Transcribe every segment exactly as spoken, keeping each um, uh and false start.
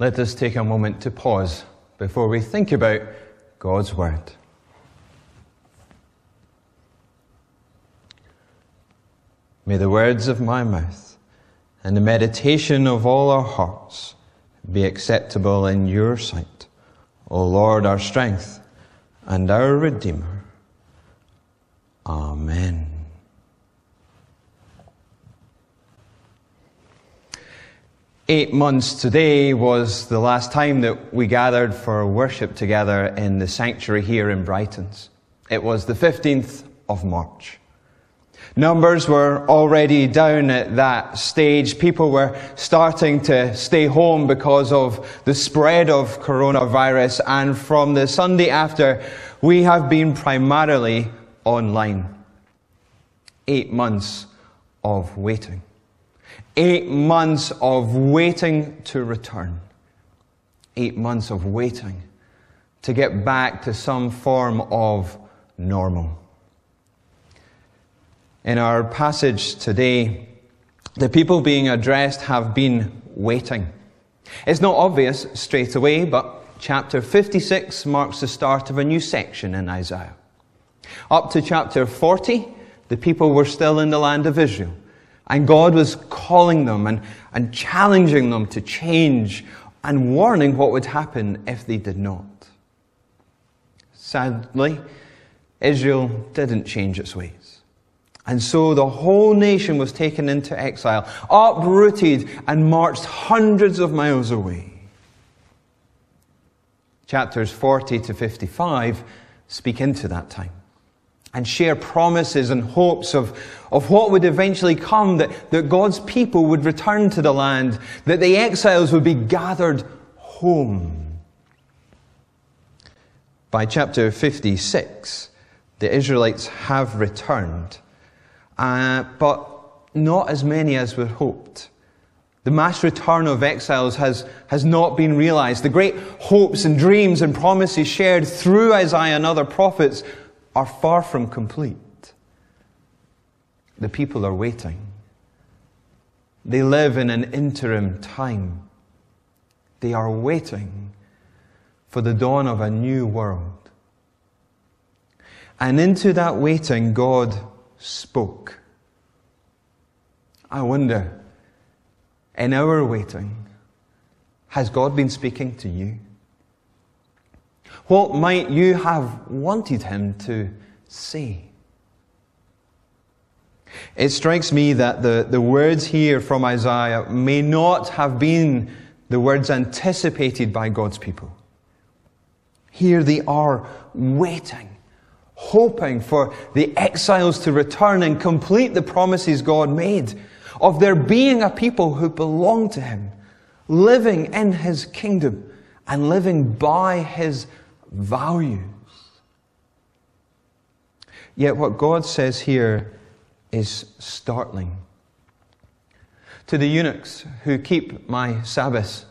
let us take a moment to pause before we think about God's Word. May the words of my mouth and the meditation of all our hearts be acceptable in your sight, O Lord, our strength and our Redeemer. Amen. Eight months today was the last time that we gathered for worship together in the sanctuary here in Brighton's. It was the fifteenth of March. Numbers were already down at that stage. People were starting to stay home because of the spread of coronavirus, and from the Sunday after, we have been primarily online. Eight months of waiting. Eight months of waiting to return. Eight months of waiting to get back to some form of normal. In our passage today, the people being addressed have been waiting. It's not obvious straight away, but chapter fifty-six marks the start of a new section in Isaiah. Up to chapter forty, the people were still in the land of Israel, and God was calling them and, and challenging them to change and warning what would happen if they did not. Sadly, Israel didn't change its ways. And so the whole nation was taken into exile, uprooted and marched hundreds of miles away. Chapters forty to fifty-five speak into that time and share promises and hopes of, of what would eventually come, that, that God's people would return to the land, that the exiles would be gathered home. By chapter fifty-six, the Israelites have returned. Uh, but not as many as were hoped. The mass return of exiles has, has not been realized. The great hopes and dreams and promises shared through Isaiah and other prophets are far from complete. The people are waiting. They live in an interim time. They are waiting for the dawn of a new world. And into that waiting, God spoke. I wonder, in our waiting, has God been speaking to you? What might you have wanted Him to say? It strikes me that the, the words here from Isaiah may not have been the words anticipated by God's people. Here they are waiting, hoping for the exiles to return and complete the promises God made of there being a people who belong to Him, living in His kingdom and living by His values. Yet what God says here is startling. To the eunuchs who keep my Sabbaths,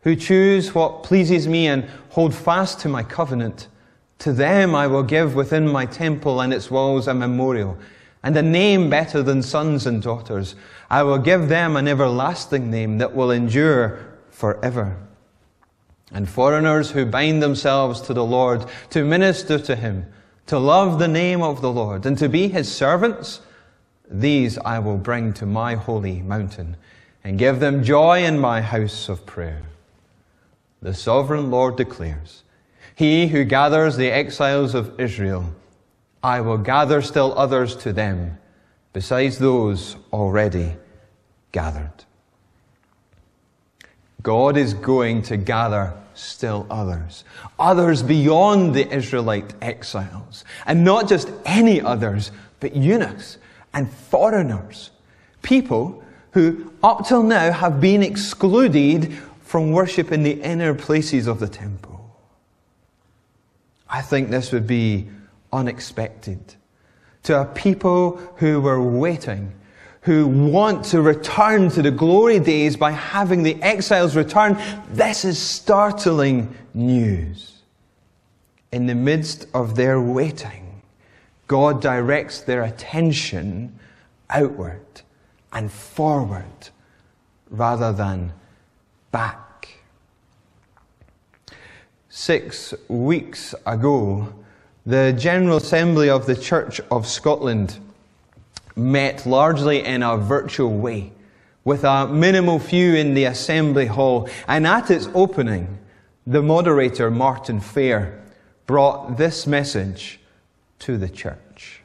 who choose what pleases me and hold fast to my covenant, to them I will give within my temple and its walls a memorial, and a name better than sons and daughters. I will give them an everlasting name that will endure forever. And foreigners who bind themselves to the Lord, to minister to Him, to love the name of the Lord, and to be His servants, these I will bring to my holy mountain, and give them joy in my house of prayer. The sovereign Lord declares, He who gathers the exiles of Israel, I will gather still others to them, besides those already gathered. God is going to gather still others, others beyond the Israelite exiles, and not just any others, but eunuchs and foreigners, people who up till now have been excluded from worship in the inner places of the temple. I think this would be unexpected to a people who were waiting, who want to return to the glory days by having the exiles return. This is startling news. In the midst of their waiting, God directs their attention outward and forward rather than back. six weeks ago, the General Assembly of the Church of Scotland met largely in a virtual way, with a minimal few in the Assembly Hall. And at its opening, the moderator, Martin Fair, brought this message to the church.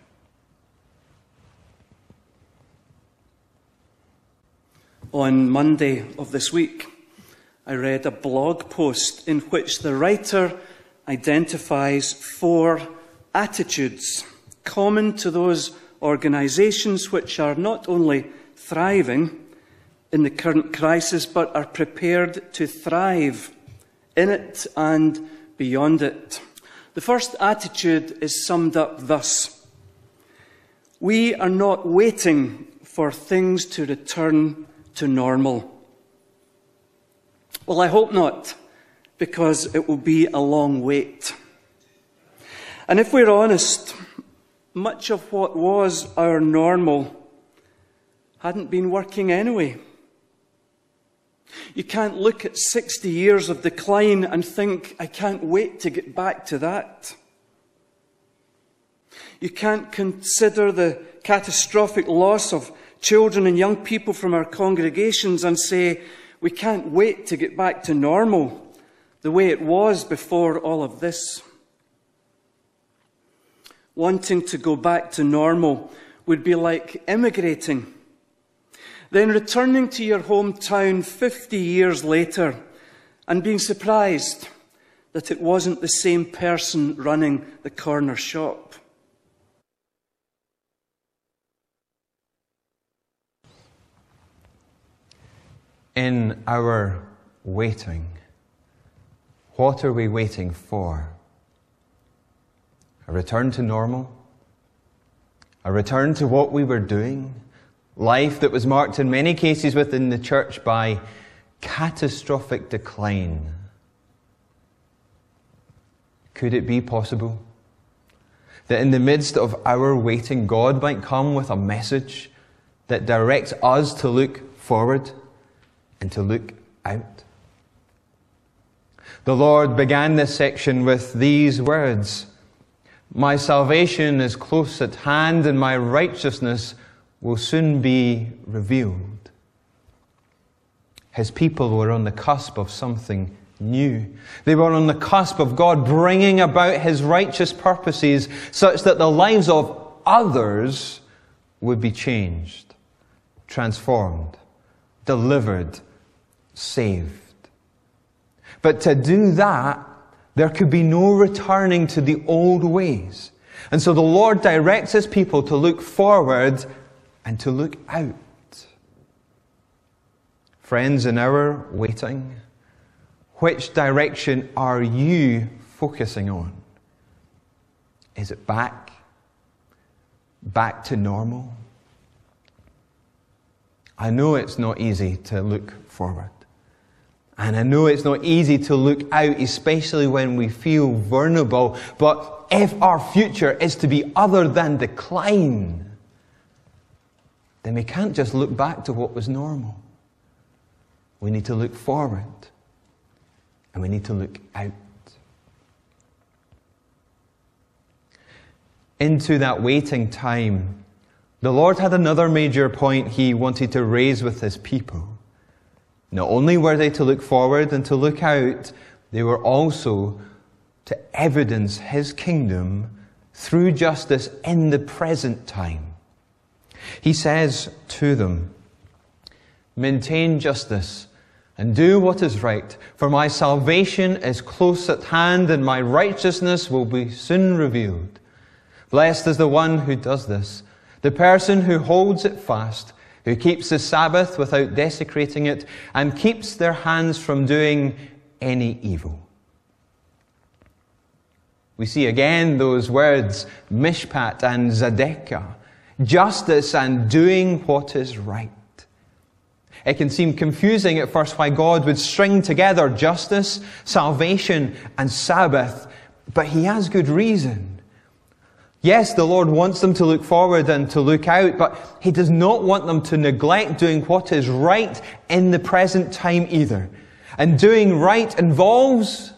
On Monday of this week, I read a blog post in which the writer identifies four attitudes common to those organisations which are not only thriving in the current crisis, but are prepared to thrive in it and beyond it. The first attitude is summed up thus: we are not waiting for things to return to normal. Well, I hope not, because it will be a long wait. And if we're honest, much of what was our normal hadn't been working anyway. You can't look at sixty years of decline and think, I can't wait to get back to that. You can't consider the catastrophic loss of children and young people from our congregations and say, we can't wait to get back to normal, the way it was before all of this. Wanting to go back to normal would be like emigrating, then returning to your hometown fifty years later and being surprised that it wasn't the same person running the corner shop. In our waiting, what are we waiting for? A return to normal? A return to what we were doing? Life that was marked in many cases within the church by catastrophic decline. Could it be possible that in the midst of our waiting, God might come with a message that directs us to look forward and to look out? The Lord began this section with these words: my salvation is close at hand, and my righteousness will soon be revealed. His people were on the cusp of something new. They were on the cusp of God bringing about His righteous purposes such that the lives of others would be changed, transformed, delivered, saved. But to do that, there could be no returning to the old ways. And so the Lord directs His people to look forward and to look out. Friends, in our waiting, which direction are you focusing on? Is it back? Back to normal? I know it's not easy to look forward. And I know it's not easy to look out, especially when we feel vulnerable. But if our future is to be other than decline, then we can't just look back to what was normal. We need to look forward, and we need to look out. Into that waiting time, the Lord had another major point He wanted to raise with His people. Not only were they to look forward and to look out, they were also to evidence His kingdom through justice in the present time. He says to them, maintain justice and do what is right, for my salvation is close at hand, and my righteousness will be soon revealed. Blessed is the one who does this, the person who holds it fast, who keeps the Sabbath without desecrating it, and keeps their hands from doing any evil. We see again those words, mishpat and tzedekah, justice and doing what is right. It can seem confusing at first why God would string together justice, salvation, and Sabbath, but He has good reason. Yes, the Lord wants them to look forward and to look out, but He does not want them to neglect doing what is right in the present time either. And doing right involves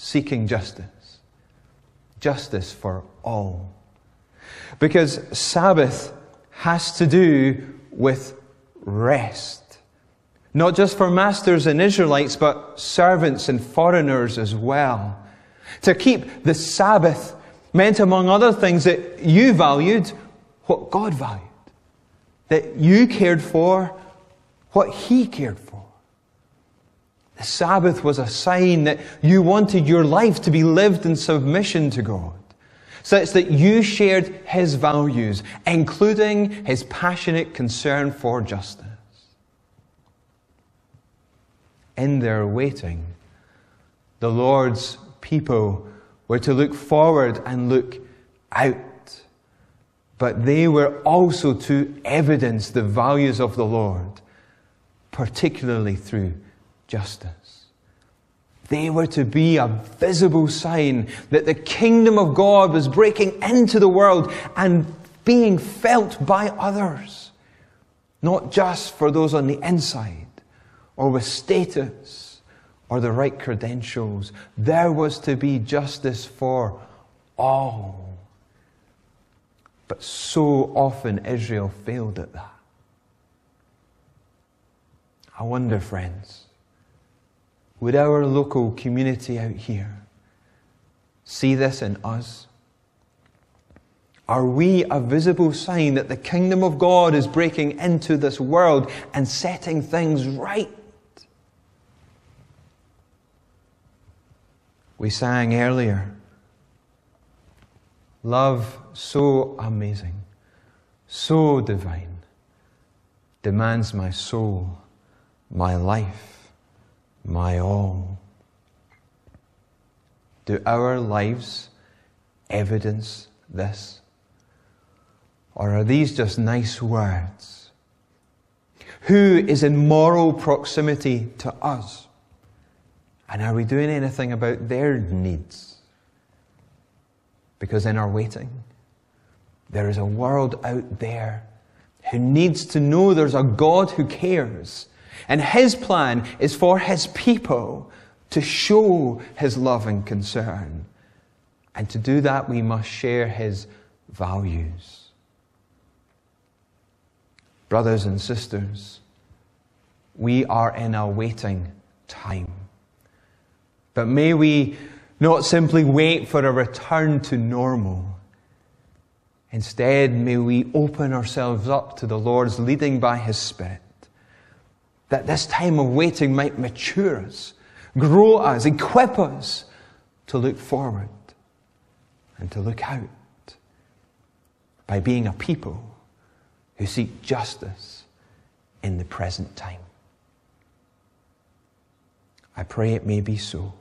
seeking justice. Justice for all. Because Sabbath has to do with rest. Not just for masters and Israelites, but servants and foreigners as well. To keep the Sabbath meant, among other things, that you valued what God valued. That you cared for what He cared for. The Sabbath was a sign that you wanted your life to be lived in submission to God, such that you shared His values, including His passionate concern for justice. In their waiting, the Lord's people were to look forward and look out. But they were also to evidence the values of the Lord, particularly through justice. They were to be a visible sign that the kingdom of God was breaking into the world and being felt by others, not just for those on the inside or with status or the right credentials. There was to be justice for all. But so often Israel failed at that. I wonder, friends, would our local community out here see this in us? Are we a visible sign that the kingdom of God is breaking into this world and setting things right? We sang earlier, love so amazing, so divine, demands my soul, my life, my all. Do our lives evidence this? Or are these just nice words? Who is in moral proximity to us? And are we doing anything about their needs? Because in our waiting, there is a world out there who needs to know there's a God who cares. And His plan is for His people to show His love and concern. And to do that, we must share His values. Brothers and sisters, we are in a waiting time. But may we not simply wait for a return to normal. Instead, may we open ourselves up to the Lord's leading by His Spirit, that this time of waiting might mature us, grow us, equip us to look forward and to look out by being a people who seek justice in the present time. I pray it may be so.